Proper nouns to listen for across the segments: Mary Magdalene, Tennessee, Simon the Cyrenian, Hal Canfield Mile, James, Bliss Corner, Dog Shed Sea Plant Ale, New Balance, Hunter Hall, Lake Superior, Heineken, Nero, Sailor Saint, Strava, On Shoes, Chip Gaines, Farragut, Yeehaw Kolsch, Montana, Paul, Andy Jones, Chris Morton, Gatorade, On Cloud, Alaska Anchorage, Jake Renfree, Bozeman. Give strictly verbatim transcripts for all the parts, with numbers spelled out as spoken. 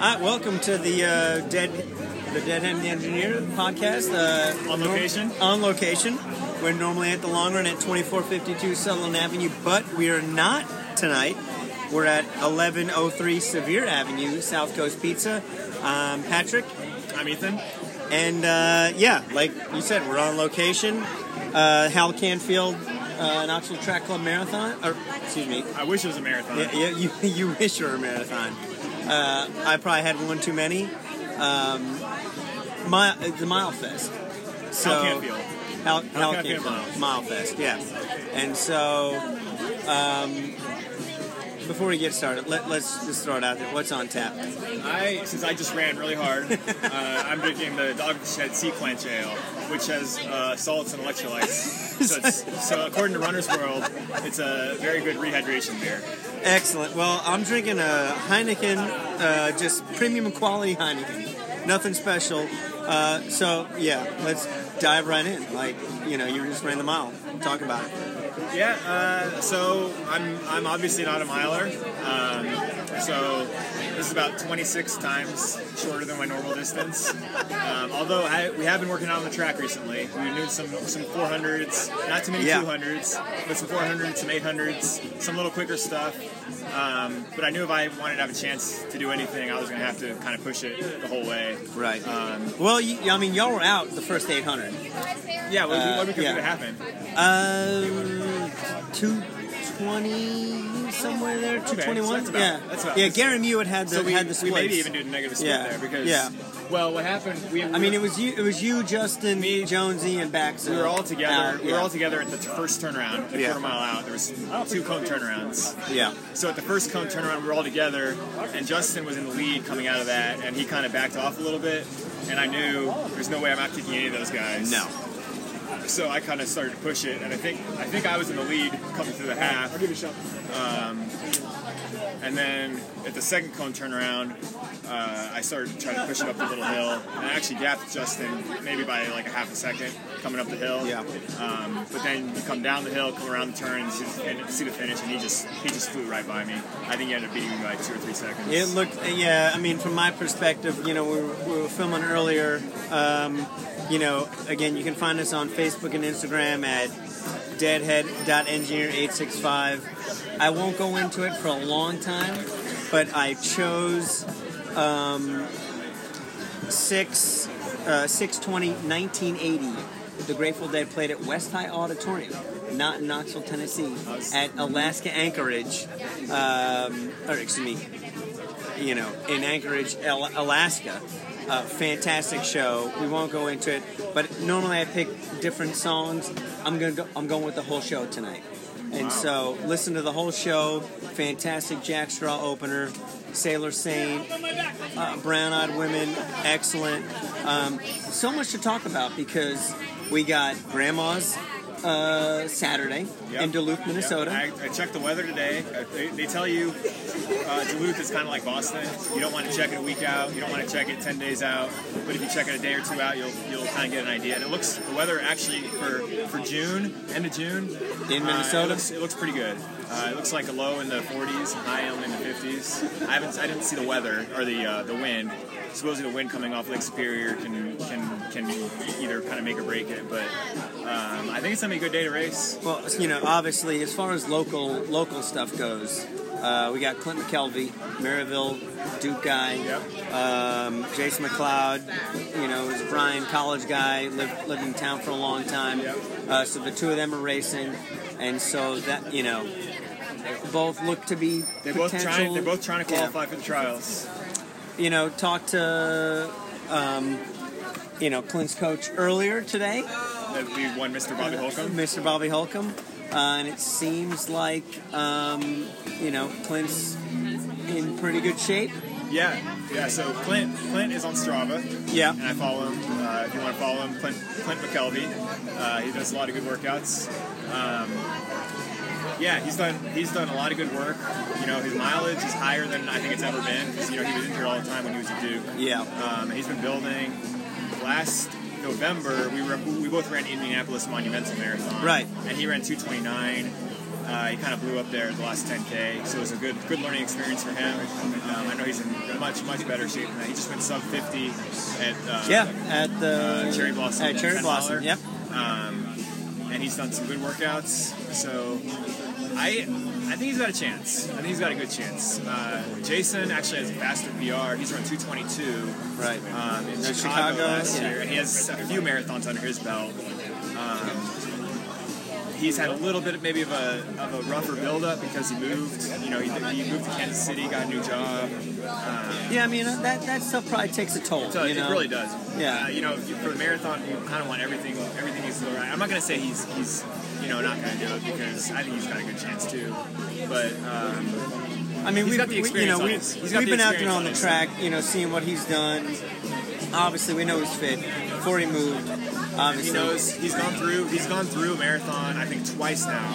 Hi, welcome to the uh, Dead, the Deadhead, the Engineer podcast. Uh, on location? Norm- on location. We're normally at the Long Run at twenty-four fifty-two Sutherland Avenue, but we are not tonight. We're at eleven oh three Sevier Avenue, South Coast Pizza. I'm Patrick. I'm Ethan. And, uh, yeah, like you said, we're on location. Uh, Hal Canfield, uh, Knoxville Track Club Marathon. Or, excuse me. I wish it was a marathon. Yeah, yeah you, you wish it were a marathon. Uh, I probably had one too many. Um, my, the Mile Fest. So, Hal Canfield. Hal, Hal, Hal Canfield Mile. Mile Fest, yeah. And so, um, before we get started, let, let's just throw it out there. What's on tap? I, since I just ran really hard, uh, I'm drinking the Dog Shed Sea Plant Ale, which has uh, salts and electrolytes. So, it's, so according to Runner's World, it's a very good rehydration beer. Excellent. Well, I'm drinking a Heineken, uh, just premium quality Heineken. Nothing special. Uh, so, yeah, let's dive right in. Like, you know, you just ran the mile. Talk about it. Yeah, uh, so I'm I'm obviously not a miler. Um, so this is about twenty-six times shorter than my normal distance. Um, although I, we have been working out on the track recently. We've been doing some, some four hundreds, not too many yeah. two hundreds, but some four hundreds, some eight hundreds, some little quicker stuff. Um, but I knew if I wanted to have a chance to do anything, I was going to have to kind of push it the whole way. Right. Um, well, you, I mean, y'all were out the first eight hundred. Yeah, what, uh, what did yeah. it happen? Um, two twenty, somewhere there, two twenty-one. Okay, so that's about, yeah, that's about yeah. Gary Mew had had the so we, had the splits. We maybe even did a negative split yeah. there because. Yeah. Well, what happened? We, we I mean, were, it was you, it was you, Justin, me, Jonesy, and Baxter. We were all together. Uh, yeah. We were all together at the first turnaround, a yeah. quarter mile out. There was two cone turnarounds. Yeah. So at the first cone turnaround, we were all together, and Justin was in the lead coming out of that, and he kind of backed off a little bit, and I knew there's no way I'm outticking any of those guys. No. So I kind of started to push it, and I think I think I was in the lead coming through the half. I'll give you a shot. Um, and then at the second cone turnaround, uh, I started trying to push it up the little hill, and I actually gapped Justin maybe by like a half a second coming up the hill. Yeah. Um, but then you come down the hill, come around the turn, and see, and see the finish, and he just he just flew right by me. I think he ended up beating me by two or three seconds. It looked, yeah. I mean, from my perspective, you know, we were, we were filming earlier. Um, You know, again, you can find us on Facebook and Instagram at deadhead dot engineer eight six five. I won't go into it for a long time, but I chose um, six, uh, six twenty nineteen eighty. The Grateful Dead played at West High Auditorium, not in Knoxville, Tennessee, at Alaska Anchorage, um, or excuse me, you know, in Anchorage, Al- Alaska. Uh, fantastic show. We won't go into it, but normally I pick different songs. I'm gonna go, I'm going with the whole show tonight, and wow. So listen to the whole show. Fantastic Jack Straw opener, Sailor Saint, uh, Brown Eyed Women, excellent. Um, so much to talk about because we got Grandma's uh, Saturday yep. in Duluth, Minnesota. Yep. I, I checked the weather today. They, they tell you. Uh, Duluth is kind of like Boston. You don't want to check it a week out. You don't want to check it ten days out. But if you check it a day or two out, you'll you'll kind of get an idea. And it looks the weather actually for, for June, end of June in Minnesota. Uh, it, looks, it looks pretty good. Uh, it looks like a low in the forties, high in the fifties. I haven't I didn't see the weather or the uh, the wind. Supposedly the wind coming off Lake Superior can can can either kind of make or break it, but um, I think it's gonna be a good day to race. Well, you know, obviously as far as local local stuff goes. Uh, we got Clinton McKelvey, Maryville, Duke guy, yep. um, Jason McLeod, you know, was a Bryan college guy, lived, lived in town for a long time. Yep. Uh, so the two of them are racing, and so that, you know, both look to be they're potential. Both trying, they're both trying to qualify yeah. for the trials. You know, talked to, um, you know, Clint's coach earlier today. That would be one Mister Bobby Holcomb. Mister Bobby Holcomb. Uh, and it seems like, um, you know, Clint's in pretty good shape. Yeah, yeah. So Clint, Clint is on Strava. Yeah. And I follow him. Uh, if you want to follow him, Clint, Clint McKelvey. Uh, he does a lot of good workouts. Um, yeah, he's done. He's done a lot of good work. You know, his mileage is higher than I think it's ever been because you know he was injured all the time when he was at Duke. Yeah. Um, he's been building. Last November, we were we both ran Indianapolis Monumental Marathon. Right. And he ran two twenty-nine. Uh, he kind of blew up there at the last ten K, so it was a good good learning experience for him. Um, I know he's in much, much better shape than that. He just went sub fifty at, uh, yeah, at the uh, Cherry Blossom. At Cherry Blossom, yep. Um, and he's done some good workouts, so I I think he's got a chance. I think he's got a good chance. Uh, Jason actually has a faster P R. He's run two twenty-two right. um, in Chicago, Chicago last yeah. year, and he has a few marathons under his belt. Um, He's had a little bit of maybe of a of a rougher build-up because he moved. You know, he, he moved to Kansas City, got a new job. Um, yeah, I mean, that, that stuff probably takes a toll. So you it know? really does. Yeah. Uh, you know, for the marathon, you kind of want everything everything needs to go right. I'm not going to say he's, he's you know, not going to do it because I think he's got a good chance, too. But, um, I mean, we've, got the we, you know, we've, we've the been out there on, on the track, you know, seeing what he's done. Obviously, we know he's fit before he moved. Obviously. He knows he's gone through he's gone through a marathon I think twice now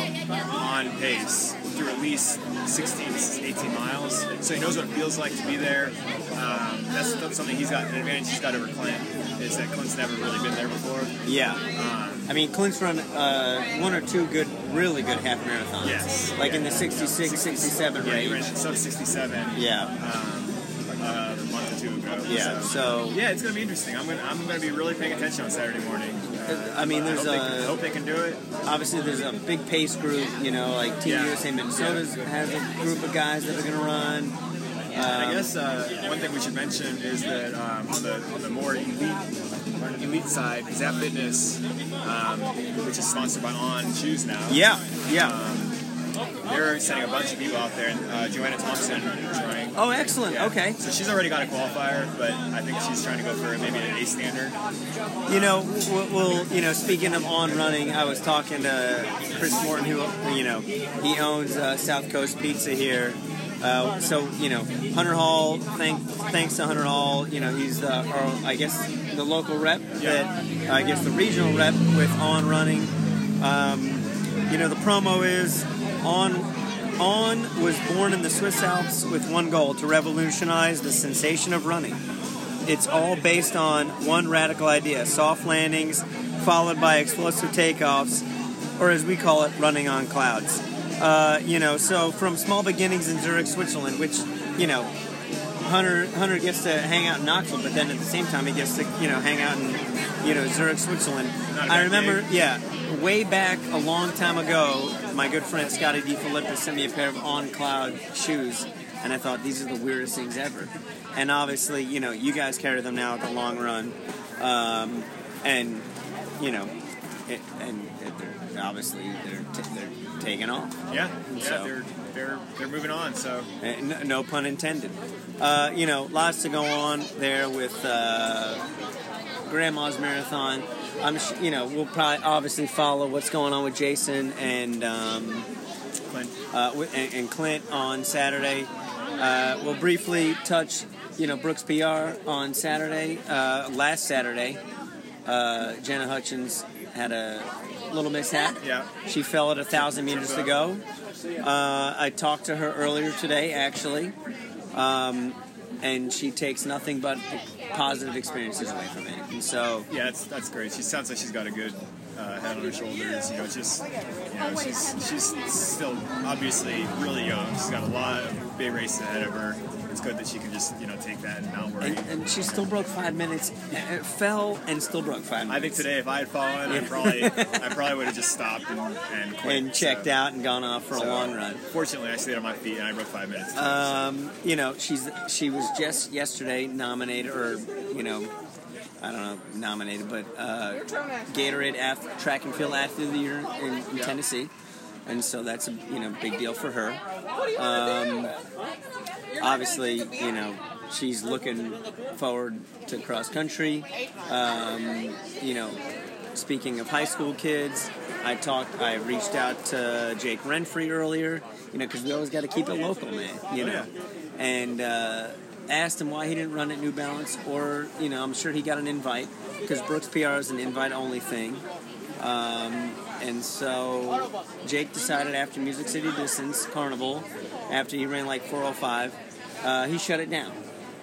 on pace through at least sixteen, eighteen miles, so he knows what it feels like to be there. Um, that's, that's something he's got an advantage he's got over Clint, is that Clint's never really been there before. Yeah, um, I mean Clint's run uh, one or two good, really good half marathons. Yes, like yeah. in the sixty-six, sixty-seven yeah, range. Yeah, he ran sub sixty-seven. Yeah. Um, Uh, a month or two ago. Yeah, so, so yeah, it's gonna be interesting. I'm gonna I'm gonna be really paying attention on Saturday morning. Uh, I mean, there's I hope, a, they can, hope they can do it. Obviously, there's a big pace group. You know, like Team yeah. U S A Minnesota yeah. has a group of guys that are gonna run. Um, I guess uh, one thing we should mention is that um, on the on the more elite elite side, Zap Fitness, um, which is sponsored by On Shoes now. Yeah, yeah. Um, They're sending a bunch of people out there, and uh, Joanna Thompson is running. Oh, excellent. Yeah. Okay. So she's already got a qualifier, but I think she's trying to go for maybe an A standard. You know, we'll, we'll you know, speaking of On Running, I was talking to Chris Morton, who, you know, he owns uh, South Coast Pizza here. Uh, so, you know, Hunter Hall, thank, thanks to Hunter Hall, you know, he's, uh, our, I guess, the local rep, yeah. that, I guess, the regional rep with On Running. Um, you know, the promo is... On, On was born in the Swiss Alps with one goal, to revolutionize the sensation of running. It's all based on one radical idea, soft landings followed by explosive takeoffs, or as we call it, running on clouds. Uh, you know, so from small beginnings in Zurich, Switzerland, which, you know, Hunter Hunter gets to hang out in Knoxville, but then at the same time he gets to, you know, hang out in, you know, Zurich, Switzerland. I remember, day. yeah, way back a long time ago, my good friend Scotty DeFilippis sent me a pair of On Cloud shoes, and I thought, these are the weirdest things ever. And obviously, you know, you guys carry them now at the Long Run, um, and, you know, it, and it, they're obviously they're t- they're taking off. Yeah, yeah, so, they're they're they're moving on. So no, no pun intended. Uh, you know, lots to go on there with uh, Grandma's Marathon. I'm, you know, we'll probably obviously follow what's going on with Jason and um, Clint. Uh, and, and Clint on Saturday. Uh, we'll briefly touch, you know, Brooks P R on Saturday. Uh, last Saturday, uh, Jenna Hutchins had a little mishap. Yeah, she fell at a thousand meters to go. Uh, I talked to her earlier today, actually, um, and she takes nothing but positive experiences away from it. And so yeah, that's that's great. She sounds like she's got a good uh, head on her shoulders. You know, just you know, she's she's still obviously really young. She's got a lot of big races ahead of her. It's good that she can just you know take that and not worry. And, and she still broke five minutes. It fell and still broke five minutes. I think today, if I had fallen, yeah. I probably I probably would have just stopped and and, quit, and checked so. out and gone off for so, a long run. Fortunately, I stayed on my feet and I broke five minutes. Too, um, so. You know, she's she was just yesterday nominated or you know. I don't know, nominated, but uh, Gatorade Af- Track and Field Athlete of the Year in, in Tennessee, and so that's a you know big deal for her. Um, obviously, you know she's looking forward to cross country. Um, you know, speaking of high school kids, I talked, I reached out to Jake Renfree earlier, you know, because we always got to keep it local, man. You know, and. Uh, asked him why he didn't run at New Balance or, you know, I'm sure he got an invite because Brooks P R is an invite-only thing. Um, and so Jake decided after Music City Distance Carnival, after he ran like four oh five, uh, he shut it down.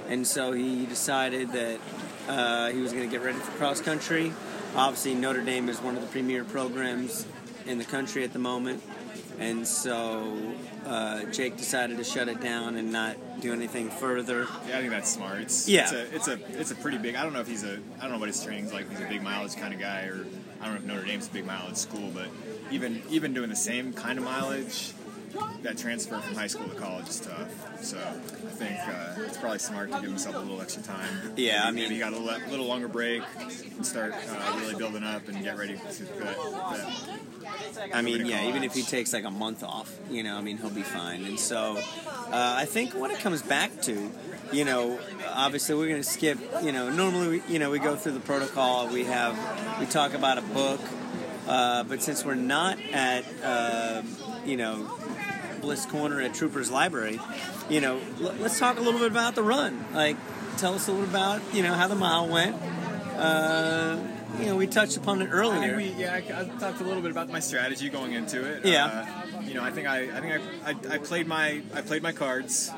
And so he decided that uh, he was going to get ready for cross-country. Obviously, Notre Dame is one of the premier programs in the country at the moment. And so uh, Jake decided to shut it down and not do anything further. Yeah, I think that's smart. It's, yeah. It's a, it's a it's a pretty big... I don't know if he's a... I don't know what his training's like. He's a big mileage kind of guy, or I don't know if Notre Dame's a big mileage school, but even even doing the same kind of mileage, that transfer from high school to college is tough. So I think uh, it's probably smart to give himself a little extra time. Yeah, I mean... Maybe he got a le- little longer break and start uh, really building up and get ready to go. I mean, yeah, even if he takes like a month off, you know, I mean, he'll be fine. And so uh, I think what it comes back to, you know, obviously we're going to skip, you know, normally, we, you know, we go through the protocol, we have, we talk about a book, uh, but since we're not at, uh, you know, Bliss Corner at Trooper's Library, you know, l- let's talk a little bit about the run. Like, tell us a little about, you know, how the mile went. Uh... You know, we touched upon it earlier. I think we, yeah, I, I talked a little bit about my strategy going into it. Yeah. Uh, you know, I think I, I think I, I, I played my, I played my cards.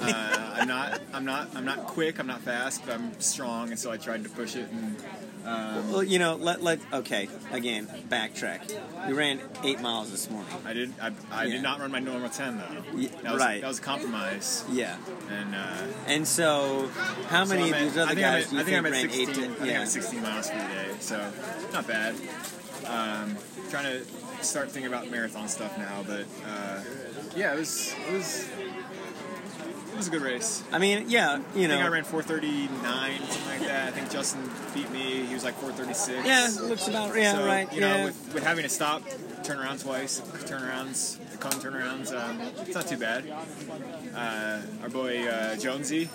Uh, I'm not, I'm not, I'm not quick. I'm not fast, but I'm strong, and so I tried to push it. And um, well, you know, let, let, okay, again, backtrack. You ran eight miles this morning. I did. I, I yeah. did not run my normal ten though. Yeah, that was, right. That was a compromise. Yeah. And uh, and so, how many so of these other guys do you think ran eight? I think I'm at sixteen miles for the day. So, not bad. Um, trying to start thinking about marathon stuff now, but uh, yeah, it was it was it was a good race. I mean, yeah, you know, I think I ran four thirty-nine, something like that. I think Justin beat me. He was like four thirty-six. Yeah, looks about yeah, so, right. You know, yeah. with, with having to stop, turn around twice, turnarounds, the cone turnarounds, um, it's not too bad. Uh, our boy uh, Jonesy.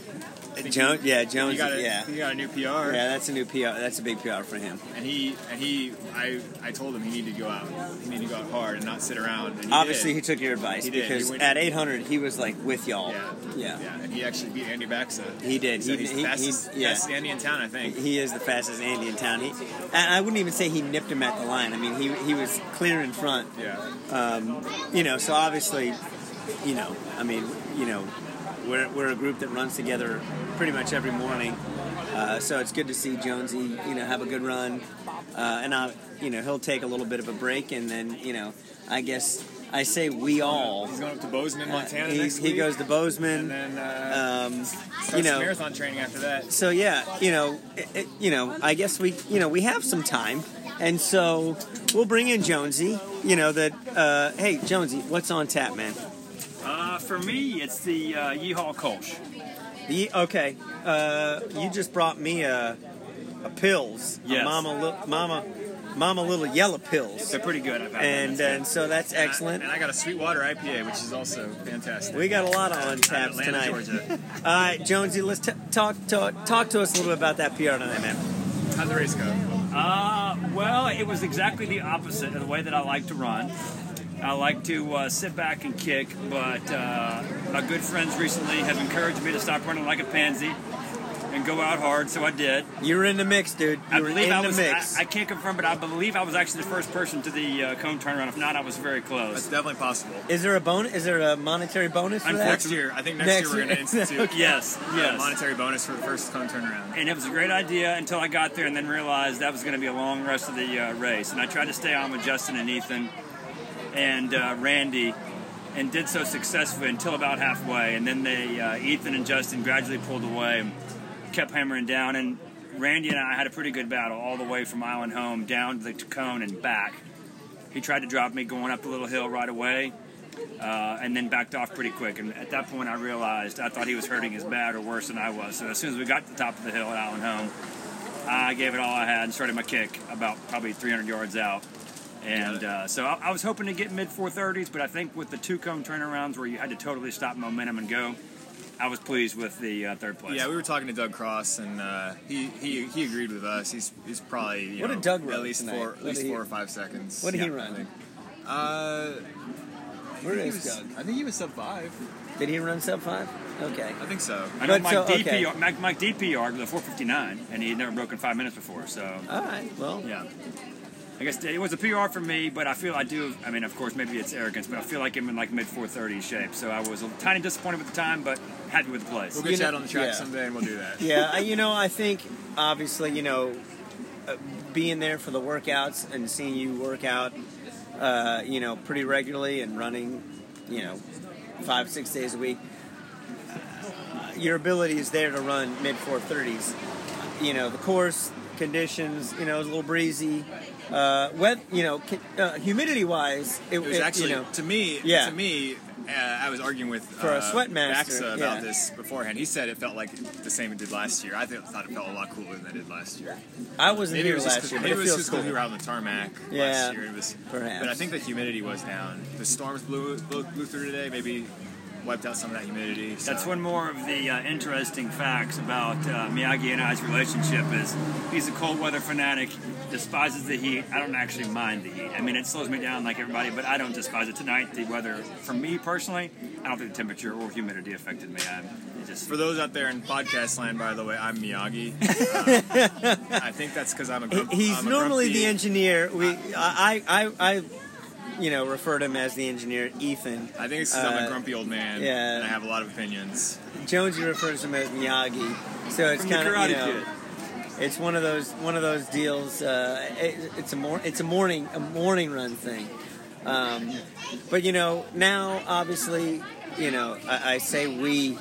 Jones, yeah, Jones, he got a, yeah. He got a new P R. Yeah, that's a new P R. That's a big P R for him. And he, and he, I, I told him he needed to go out. He needed to go out hard and not sit around. And he Obviously, did. He took your advice he because he went, at eight hundred, he was like with y'all. Yeah, yeah. yeah. And he actually beat Andy Baxa. He did. So he, he's he, fastest, he, yeah. fastest Andy in town, I think. He, he is the fastest Andy in town. He, and I wouldn't even say he nipped him at the line. I mean, he he was clear in front. Yeah. Um, you know, so obviously, you know, I mean, you know. We're we're a group that runs together pretty much every morning, uh, so it's good to see Jonesy, you know, have a good run, uh, and I, you know, he'll take a little bit of a break, and then, you know, I guess I say we all. He's going up to Bozeman, Montana. Uh, he, next week. He goes to Bozeman, and then uh, um, starts you know, marathon training after that. So yeah, you know, it, it, you know, I guess we, you know, we have some time, and so we'll bring in Jonesy. You know that. Uh, hey, Jonesy, what's on tap, man? Uh, for me, it's the uh, Yeehaw Kolsch. Ye- okay, uh, you just brought me a, a pills. Yes. A mama, li- mama, mama, little yellow pills. They're pretty good. I've had and them. and so that's excellent. And I, and I got a Sweetwater I P A, which is also fantastic. We got a lot of on taps tonight. Georgia. All right, Jonesy, let's t- talk, talk talk to us a little bit about that P R tonight, man. How'd the race go? Uh, well, it was exactly the opposite of the way that I like to run. I like to uh, sit back and kick, but uh, my good friends recently have encouraged me to stop running like a pansy and go out hard, so I did. You were in the mix, dude. You I were in I was, the mix. I, I can't confirm, but I believe I was actually the first person to the uh, cone turnaround. If not, I was very close. That's definitely possible. Is there a bonus? Is there a monetary bonus for I'm that? Next year. I think next, next year we're going to institute okay. yes, yes. a monetary bonus for the first cone turnaround. And it was a great idea until I got there and then realized that was going to be a long rest of the uh, race. And I tried to stay on with Justin and Ethan and uh, Randy, and did so successfully until about halfway, and then they, uh, Ethan and Justin gradually pulled away and kept hammering down, and Randy and I had a pretty good battle all the way from Island Home down to the cone and back. He tried to drop me going up the little hill right away, uh, and then backed off pretty quick, and at that point I realized I thought he was hurting as bad or worse than I was, so as soon as we got to the top of the hill at Island Home, I gave it all I had and started my kick about probably three hundred yards out. And uh, so I, I was hoping to get mid four thirties, but I think with the two cone turnarounds where you had to totally stop momentum and go, I was pleased with the uh, third place. Yeah, we were talking to Doug Cross, and uh, he, he he agreed with us. He's he's probably you what know, did Doug run at least tonight? four at least he, four or five seconds. What did yeah, he run? Uh, where is was, Doug? I think he was sub five. Did he run sub five? Okay. I think so. I know Mike, so, okay. D P R, Mike, Mike D P R with a four fifty-nine, and he had never broken five minutes before. So all right, well, yeah. I guess it was a P R for me, but I feel I do, I mean, of course, maybe it's arrogance, but I feel like I'm in, like, mid four thirty shape, so I was a tiny disappointed with the time, but happy with the place. We'll get you know, that on the track yeah. someday, and we'll do that. Yeah, you know, I think, obviously, you know, uh, being there for the workouts and seeing you work out, uh, you know, pretty regularly and running, you know, five, six days a week, uh, your ability is there to run mid four thirties. You know, the course conditions, you know, it was a little breezy. Uh, wet, you know, uh, humidity-wise, it, it was it, actually, you know, to me, yeah. to me, uh, I was arguing with uh, For a Sweatmaster, Maxa about yeah. this beforehand. He said it felt like the same it did last year. I thought it felt a lot cooler than it did last year. I wasn't maybe here was last year, but it, it was just because we were out on the tarmac yeah, last year. It was, perhaps. But I think the humidity was down. The storms blew, blew, blew through today, maybe wiped out some of that humidity. So. That's one more of the uh, interesting facts about uh, Miyagi and I's relationship is he's a cold weather fanatic, despises the heat. I don't actually mind the heat. I mean, it slows me down like everybody, but I don't despise it. Tonight, the weather, for me personally, I don't think the temperature or humidity affected me. I, it just... For those out there in podcast land, by the way, I'm Miyagi. um, I think that's because I'm a grump, He's I'm a normally grumpy. The engineer. We, I, I, I, I you know, refer to him as the engineer, Ethan. I think it's because uh, I'm a grumpy old man, yeah, and I have a lot of opinions. Jonesy refers to him as Miyagi, so it's kind of, you know, kid. It's one of those one of those deals. Uh, it, it's a mor- it's a morning a morning run thing, um, but you know now obviously, you know, I, I say we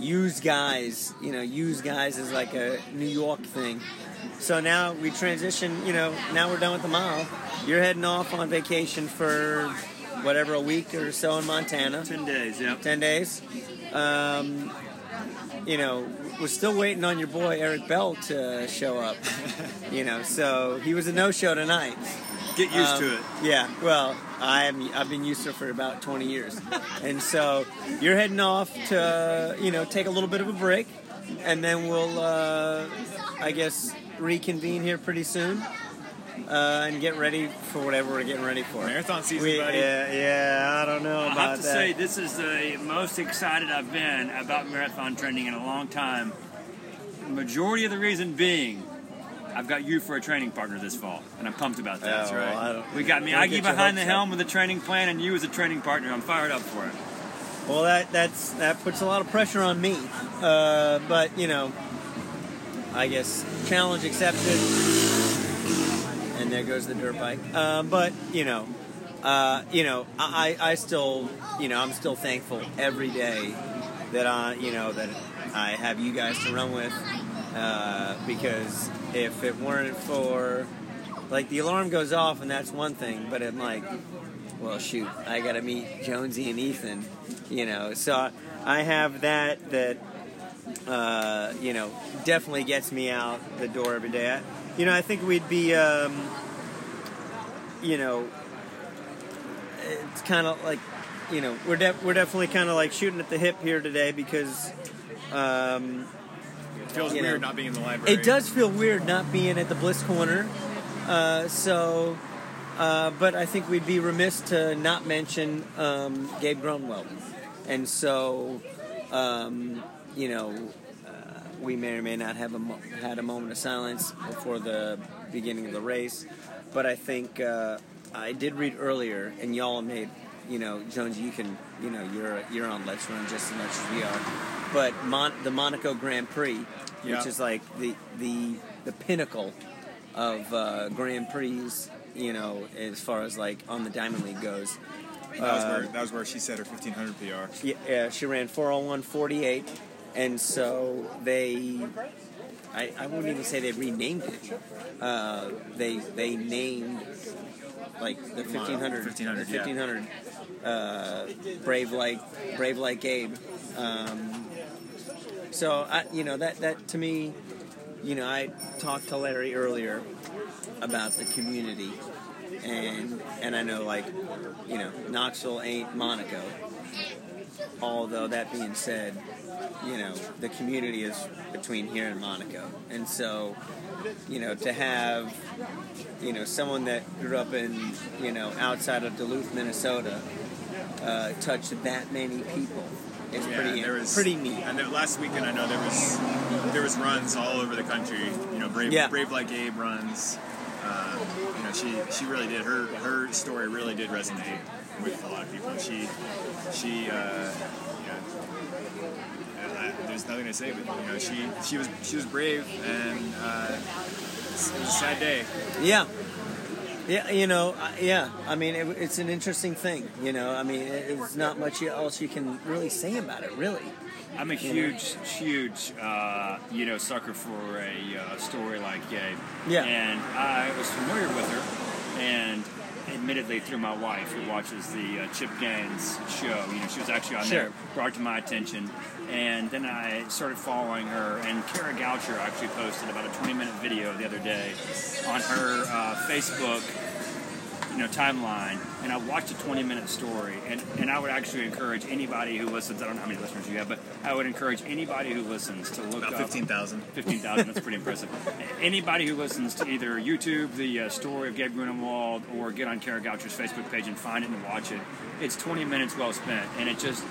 use guys, you know, use guys is like a New York thing. So now we transition, you know, now we're done with the mile. You're heading off on vacation for, whatever, a week or so in Montana. Ten days, yeah. Ten days. Um, you know, we're still waiting on your boy Eric Bell to show up. You know, so he was a no-show tonight. Get used um, to it. Yeah, well, I am, I've been used to it for about twenty years. And so you're heading off to, you know, take a little bit of a break. And then we'll, uh, I guess, reconvene here pretty soon uh, and get ready for whatever we're getting ready for. Marathon season, we, buddy. Yeah, yeah, I don't know about that. I have to that. say, this is the most excited I've been about marathon training in a long time. Majority of the reason being, I've got you for a training partner this fall, and I'm pumped about that. That's right. Well, we got Miyagi behind the helm with a training plan, and you as a training partner. I'm fired up for it. Well, that that's that puts a lot of pressure on me, uh, but you know, I guess challenge accepted. And there goes the dirt bike. Uh, but you know, uh, you know, I, I still, you know, I'm still thankful every day that I, you know, that I have you guys to run with, uh, because if it weren't for, like, the alarm goes off and that's one thing, but I'm like, well, shoot, I got to meet Jonesy and Ethan, you know. So I have that that, uh, you know, definitely gets me out the door every day. I, you know, I think we'd be, um, you know, it's kind of like, you know, we're de- we're definitely kind of like shooting at the hip here today because... Um, it feels weird know, not being in the library. It does feel weird not being at the Bliss Corner. Uh, so... Uh, but I think we'd be remiss to not mention um, Gabe Grunewald. And so, um, you know, uh, we may or may not have a mo- had a moment of silence before the beginning of the race. But I think uh, I did read earlier, and y'all made, you know, Jones, you can, you know, you're you're on Let's Run just as much as we are. But Mon- the Monaco Grand Prix, yeah, which is like the the the pinnacle of uh, Grand Prix. You know, as far as like on the Diamond League goes, that was where, that was where she set her fifteen hundred P R. Yeah, yeah, she ran four oh one forty-eight, and so they, I, I wouldn't even say they renamed it. Uh, they they named like the fifteen hundred, fifteen hundred, the fifteen hundred yeah. uh, Brave Like Brave Like Gabe. Um, so I, you know, that that to me, you know, I talked to Larry earlier about the community, and and I know, like, you know, Knoxville ain't Monaco, although that being said, you know, the community is between here and Monaco. And so, you know, to have, you know, someone that grew up in, you know, outside of Duluth, Minnesota, uh, touch that many people is yeah, pretty there was, pretty neat. And there, last weekend, I know there was there was runs all over the country, you know, Brave, yeah. Brave Like Gabe runs. Uh, you know, she, she really did. Her her story really did resonate with a lot of people. She she uh, yeah, I, there's nothing to say, but you know, she she was she was brave, and uh, it was a sad day. Yeah, Yeah, you know, yeah. I mean, it, it's an interesting thing, you know. I mean, it, it's not much else you can really say about it, really. I'm a huge, yeah. huge, uh, you know, sucker for a uh, story like Gabe. Yeah. And I was familiar with her, and admittedly through my wife, who watches the uh, Chip Gaines show. You know, she was actually on sure. there, brought it to my attention. And then I started following her, and Kara Goucher actually posted about a twenty-minute video the other day on her uh, Facebook, you know, timeline, and I watched a twenty-minute story, and, and I would actually encourage anybody who listens. I don't know how many listeners you have, but I would encourage anybody who listens to look about up fifteen thousand. fifteen thousand, that's pretty impressive. Anybody who listens to either YouTube the uh, story of Gabe Grunewald, or get on Kara Goucher's Facebook page and find it and watch it. It's twenty minutes well spent, and it just,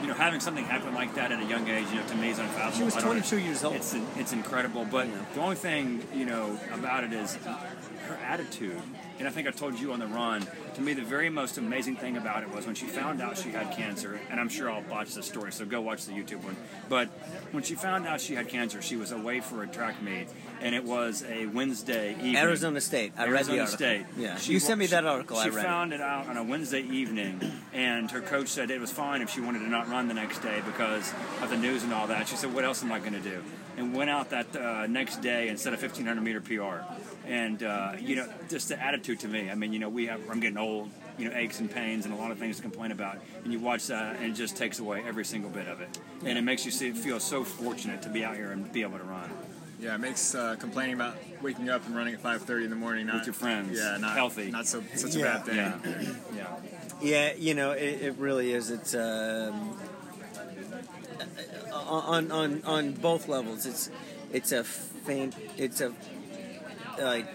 you know, having something happen like that at a young age, you know, to me is unfathomable. She was twenty-two years old. It's it's incredible, but yeah. the only thing, you know, about it is her attitude. And I think I told you on the run, to me the very most amazing thing about it was when she found out she had cancer, and I'm sure I'll botch the story, so go watch the YouTube one, but when she found out she had cancer, she was away for a track meet, and it was a Wednesday evening. Arizona State. I Arizona read the State. Article. Yeah. She, you sent me that article, she, I read it. She found it out on a Wednesday evening, and her coach said it was fine if she wanted to not run the next day because of the news and all that. She said, what else am I going to do? And went out that uh, next day and set a fifteen hundred meter P R. And, uh, you know, just the attitude to me. I mean, you know, we have, I'm getting old, you know, aches and pains and a lot of things to complain about. And you watch that, and it just takes away every single bit of it. Yeah. And it makes you see, feel so fortunate to be out here and be able to run. Yeah, it makes uh, complaining about waking up and running at five thirty in the morning not, with your friends, yeah, not healthy, not so such a yeah. bad thing. Yeah, yeah, yeah. You know, it, it really is. It's um, on on on both levels. It's it's a faint. It's a like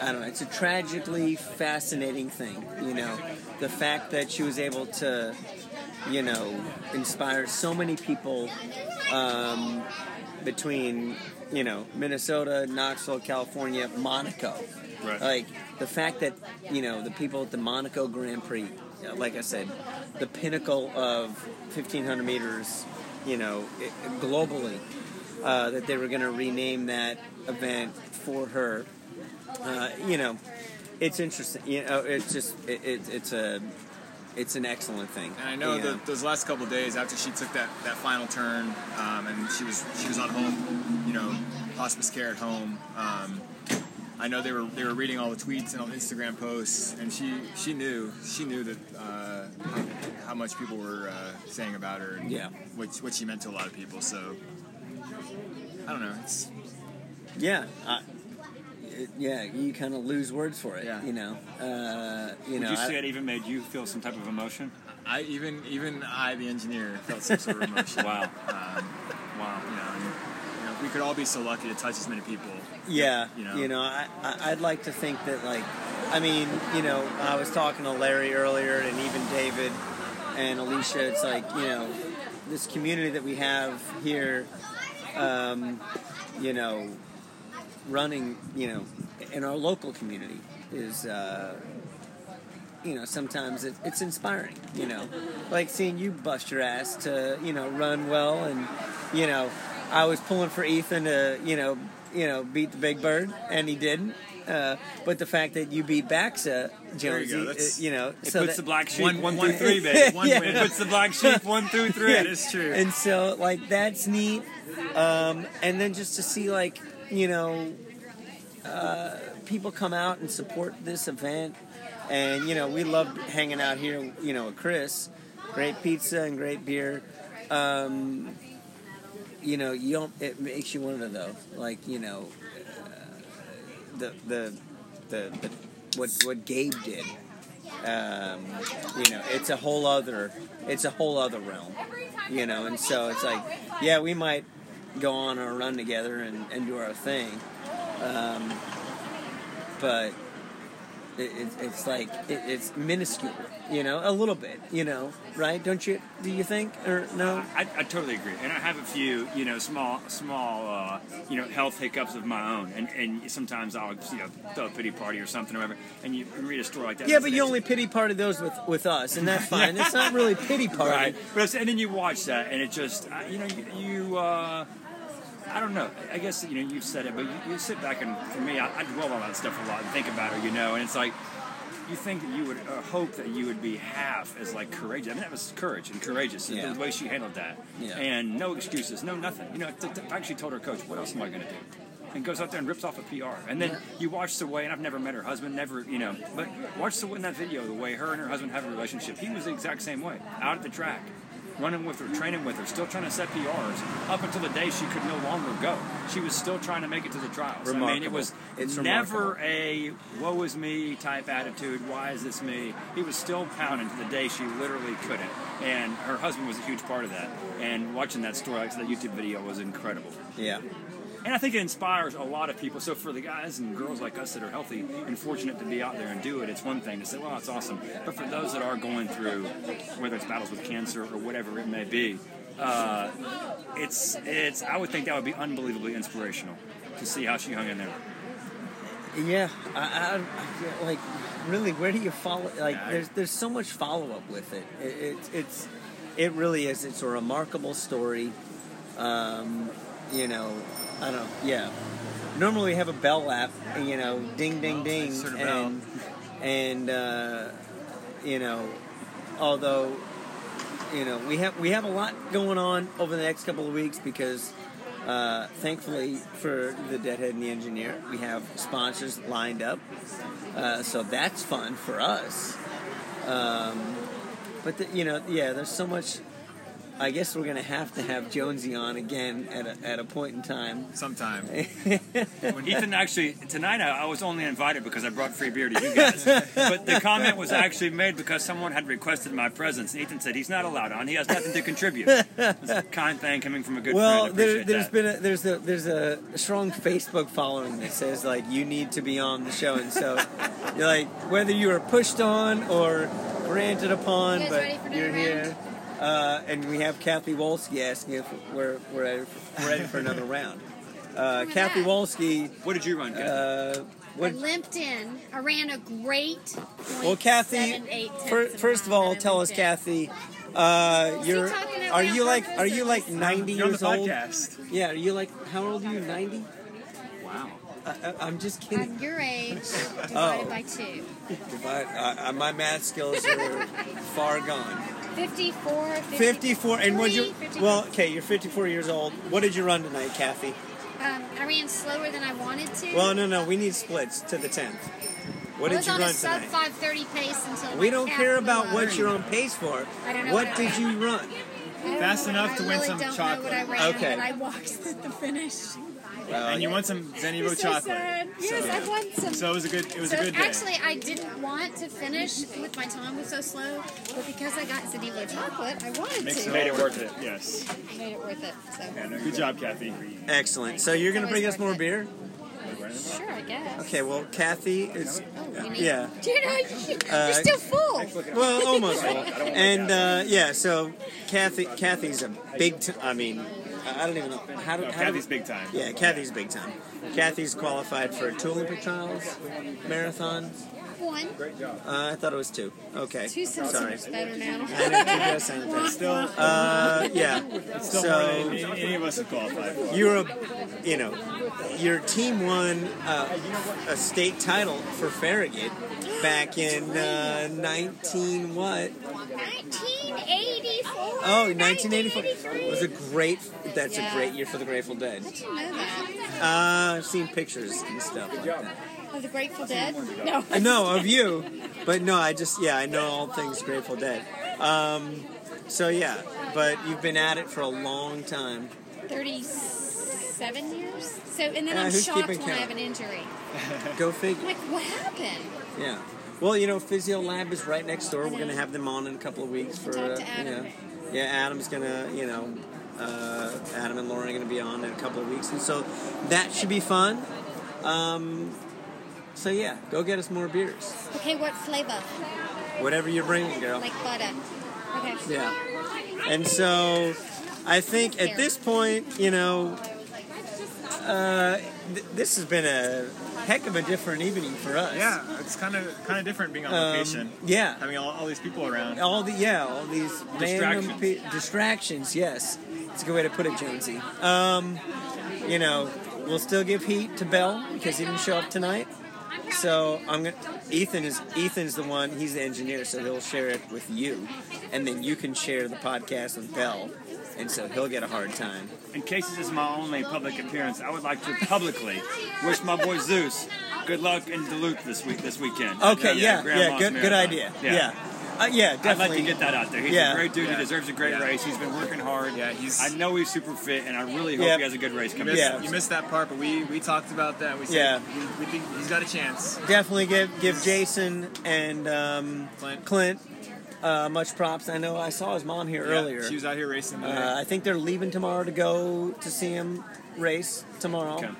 I don't know. It's a tragically fascinating thing. You know, the fact that she was able to, you know, inspire so many people. Um, Between, you know, Minnesota, Knoxville, California, Monaco. Right. Like, the fact that, you know, the people at the Monaco Grand Prix, like I said, the pinnacle of fifteen hundred meters, you know, it, globally, uh, that they were going to rename that event for her. Uh, you know, it's interesting. You know, it's just, it, it, it's a... It's an excellent thing. And I know yeah. the, those last couple of days after she took that, that final turn, um, and she was she was on home, you know, hospice care at home. Um, I know they were they were reading all the tweets and all the Instagram posts, and she, she knew she knew that uh, how, how much people were uh, saying about her and yeah. what what she meant to a lot of people. So I don't know. It's yeah. I- Yeah, you kind of lose words for it, yeah. you know. Uh, you Would know, you say I, it even made you feel some type of emotion? I even, even I, the engineer, felt some sort of emotion. Wow. Um, wow. You know, and, you know, we could all be so lucky to touch as many people. Yeah. You know, you know I, I, I'd like to think that, like, I mean, you know, I was talking to Larry earlier and even David and Alicia. It's like, you know, this community that we have here, um, you know, running, you know, in our local community is, uh, you know, sometimes it, it's inspiring, you know, like seeing you bust your ass to, you know, run well, and, you know, I was pulling for Ethan to, you know, you know, beat the Big Bird, and he didn't. Uh, but the fact that you beat Baxa, Jonesy, you, uh, you know, it so puts that, the black sheep one, one, one through three, baby. One yeah. win. It puts the black sheep one through three. Yeah. It is true. And so, like, that's neat. Um, and then just to see, like, you know, uh, people come out and support this event, and, you know, we loved hanging out here, you know, with Chris, great pizza and great beer, um, you know, you don't, it makes you wonder, though, like, you know, uh, the, the, the, the, what, what Gabe did, um, you know, it's a whole other, it's a whole other realm, you know, and so it's like, yeah, we might go on our run together and, and do our thing, um, but it, it, it's like it, it's minuscule, you know, a little bit, you know, right? Don't you? Do you think or no? I, I totally agree, and I have a few, you know, small, small, uh, you know, health hiccups of my own, and, and sometimes I'll, you know, throw a pity party or something or whatever, and you read a story like that. Yeah, but you only pity party those with, with us, and that's fine. It's not really pity party, right? But and then you watch that, and it just, you know, you. you uh, I don't know. I guess, you know, you've said it, but you, you sit back and, for me, I, I dwell on that stuff a lot and think about it, you know, and it's like, you think that you would uh, hope that you would be half as, like, courageous. I mean, that was courage and courageous, yeah. the, the way she handled that. Yeah. And no excuses, no nothing. You know, t- t- I actually told her coach, what else am I going to do? And goes out there and rips off a P R. And then you watch the way, and I've never met her husband, never, you know, but watch the way in that video, the way her and her husband have a relationship. He was the exact same way, out at the track, running with her, training with her, still trying to set P Rs, up until the day she could no longer go. She was still trying to make it to the trials. Remarkable. I mean, it was it's never remarkable. a woe is me type attitude, why is this me? He was still pounding to the day she literally couldn't. And her husband was a huge part of that. And watching that story, like that YouTube video, was incredible. Yeah. And I think it inspires a lot of people. So for the guys and girls like us that are healthy and fortunate to be out there and do it, it's one thing to say, well, it's awesome. But for those that are going through, whether it's battles with cancer or whatever it may be, uh, it's it's. I would think that would be unbelievably inspirational to see how she hung in there. Yeah, I, I like really. Where do you follow? Like, yeah, I, there's there's so much follow up with it. It, it. It's it really is. It's a remarkable story. Um, you know. I don't know, yeah. Normally we have a bell app, you know, ding, ding, ding, and, and uh, you know, although, you know, we have we have a lot going on over the next couple of weeks because, uh, thankfully for the Deadhead and the Engineer, we have sponsors lined up, uh, so that's fun for us. Um, but, the, you know, yeah, there's so much... I guess we're going to have to have Jonesy on again at a, at a point in time. Sometime. Ethan, actually, tonight I, I was only invited because I brought free beer to you guys. But the comment was actually made because someone had requested my presence. And Ethan said, he's not allowed on. He has nothing to contribute. It's a kind thing coming from a good well, friend. Well, there, there's that. been a, there's a, there's a strong Facebook following that says, like, you need to be on the show. And so, you're like, whether you are pushed on or ranted upon, you but you're here. Round? Uh, and we have Kathy Wolski asking if we're we're ready for another round. Uh, Kathy that. Wolski, what did you run, Kathy? Uh, what I limped in. I ran a great. Well, Kathy, for, first of all, tell us, in. Kathy, uh, you're are you like are you like ninety you're years old? Yeah, are you like how old are you? Ninety. Wow. I, I'm just kidding. I'm your age divided oh. by two. Divide, uh, my math skills are far gone. fifty-four fifty-four and what you? Well, okay, you're fifty-four years old. What did you run tonight, Kathy? Um, I ran slower than I wanted to. Well, no, no, we need splits to the tenth. What did you run tonight? I was on a sub five thirty pace until. We don't care about what you're on pace for. I don't know. What did you run? Fast enough to win some chocolate. I really don't know what I ran, okay. But I walked at the finish. Well, and you want some Zenivo so chocolate. Sad. Yes, so, I want some. So it was a good. It was so a good day. Actually, I didn't want to finish with my time was so slow, but because I got Zenivo chocolate, I wanted Makes to. It made it worth it. Yes. Made it worth it. So. Yeah, no, good job, Kathy. Excellent. So you're gonna bring us more it. beer? Sure, I guess. Okay. Well, Kathy is. Oh, you need, yeah. Dude, you, you're uh, still full. Well, almost full. And uh, yeah, so Kathy. Kathy's a big. T- I mean. I don't even know. How do, no, how Kathy's do we, big time. Yeah, Kathy's big time. Kathy's qualified for two Olympic trials, marathon. One. Great job. Uh, I thought it was two. Okay. Two sounds much better now. I know, two does sound better. Still, uh, yeah. It's still so, any, any of us are qualified. You're a, you know, your team won uh, a state title for Farragut back in uh, nineteen what? nineteen eighty-four Oh, nineteen eighty-four It was a great. That's yeah. a great year for the Grateful Dead. How'd you know that? Uh, I've seen pictures and stuff like that. Of the Grateful Dead? No. No, of you. But no, I just, yeah, I know all things Grateful Dead. Um, so, yeah, but you've been at it for a long time. thirty-seven years? So, and then uh, I'm shocked when count? I have an injury. Go figure. I'm like, what happened? Yeah. Well, you know, Physio Lab is right next door. We're going to have them on in a couple of weeks for, uh, you know, yeah, Adam's going to, you know, uh, Adam and Lauren are going to be on in a couple of weeks. And so that should be fun. Um... So, yeah, go get us more beers. Okay, what flavor? Whatever you're bringing, girl. Like butter. Okay. Yeah. And so, I think at this point, you know, uh, th- this has been a heck of a different evening for us. Yeah, it's kind of kind of different being on location. Um, yeah. Having all, all these people around. All the Yeah, all these distractions. Random pe- distractions, yes. It's a good way to put it, Jonesy. Um, you know, we'll still give heat to Bell because he didn't show up tonight. So I'm gonna, Ethan is Ethan's the one. He's the engineer, so he'll share it with you, and then you can share the podcast with Bell, and so he'll get a hard time. In case this is my only public appearance, I would like to publicly wish my boy Zeus good luck in Duluth this week, this weekend. Okay, uh, yeah, yeah, yeah, good, good idea. Yeah. yeah. Uh, yeah, definitely. I'd like to get that out there. He's yeah. a great dude. Yeah. He deserves a great yeah. race. He's been working hard. Yeah, he's. I know he's super fit, and I really hope yeah. he has a good race coming up. Yeah. You missed that part, but we, we talked about that. We said yeah. we, we think he's got a chance. Definitely give give Jason and um, Clint, Clint uh, much props. I know I saw his mom here yeah, earlier. She was out here racing. Uh, I think they're leaving tomorrow to go to see him race tomorrow. Okay.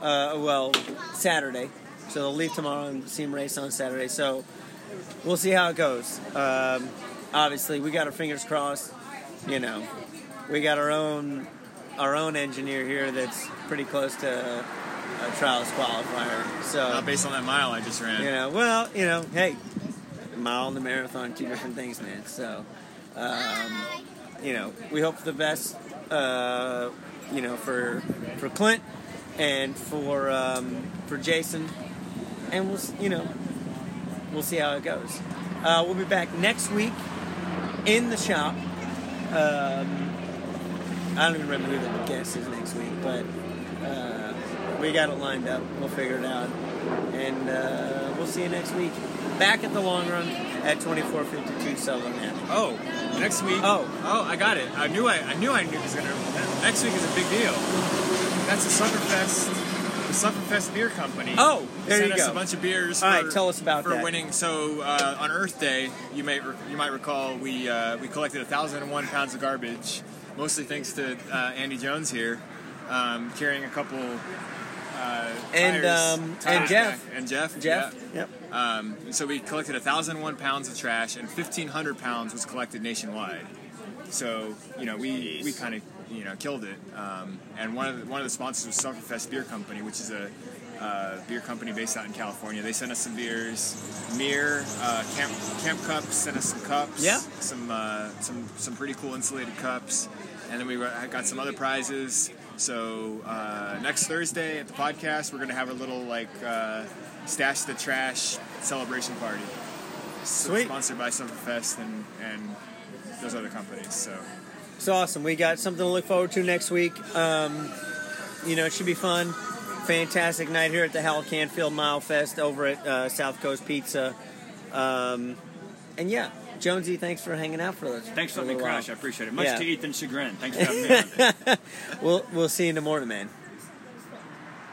Uh, well, Saturday. So they'll leave tomorrow and see him race on Saturday. So... we'll see how it goes. Um, obviously, we got our fingers crossed. You know, we got our own our own engineer here that's pretty close to a trials qualifier. So not based on that mile I just ran. You know, well, you know, hey, mile and the marathon, two different things, man. So, um, you know, we hope for the best. Uh, you know, for for Clint and for um, for Jason, and we'll you know. We'll see how it goes. Uh, we'll be back next week in the shop. Um, I don't even remember who the guest is next week, but uh, we got it lined up. We'll figure it out. And uh, we'll see you next week. Back at the Long Run at twenty-four fifty-two Sutherland Avenue. Oh, next week. Oh, oh, I got it. I knew I, I knew I knew it was going to happen. Next week is a big deal. That's the Summerfest. Summerfest Beer Company. Oh, there you go. Sent us a bunch of beers. All right, tell us about that. For winning. So uh, on Earth Day, you may re- you might recall we uh, we collected one thousand one pounds of garbage, mostly thanks to uh, Andy Jones here, um, carrying a couple. Uh, and um, and Jeff and Jeff Jeff. Yeah. Yep. Um, and so we collected one thousand one pounds of trash, and fifteen hundred pounds was collected nationwide. So you know we Jeez. we kind of. You know, killed it. Um, and one of the, one of the sponsors was Summerfest Beer Company, which is a uh, beer company based out in California. They sent us some beers. Mir, uh, Camp Camp Cups sent us some cups. Yeah. Some uh, some some pretty cool insulated cups. And then we got some other prizes. So uh, next Thursday at the podcast, we're gonna have a little like uh, stash the trash celebration party. Sweet. So sponsored by Summerfest and and those other companies. So. It's awesome. We got something to look forward to next week. Um, you know, it should be fun. Fantastic night here at the Hal Canfield Mile Fest over at uh, South Coast Pizza. Um, and, yeah, Jonesy, thanks for hanging out for us. Thanks for letting me crash. While. I appreciate it. Much yeah. to Ethan's chagrin. Thanks for having me on. We'll, we'll see you in the morning, man.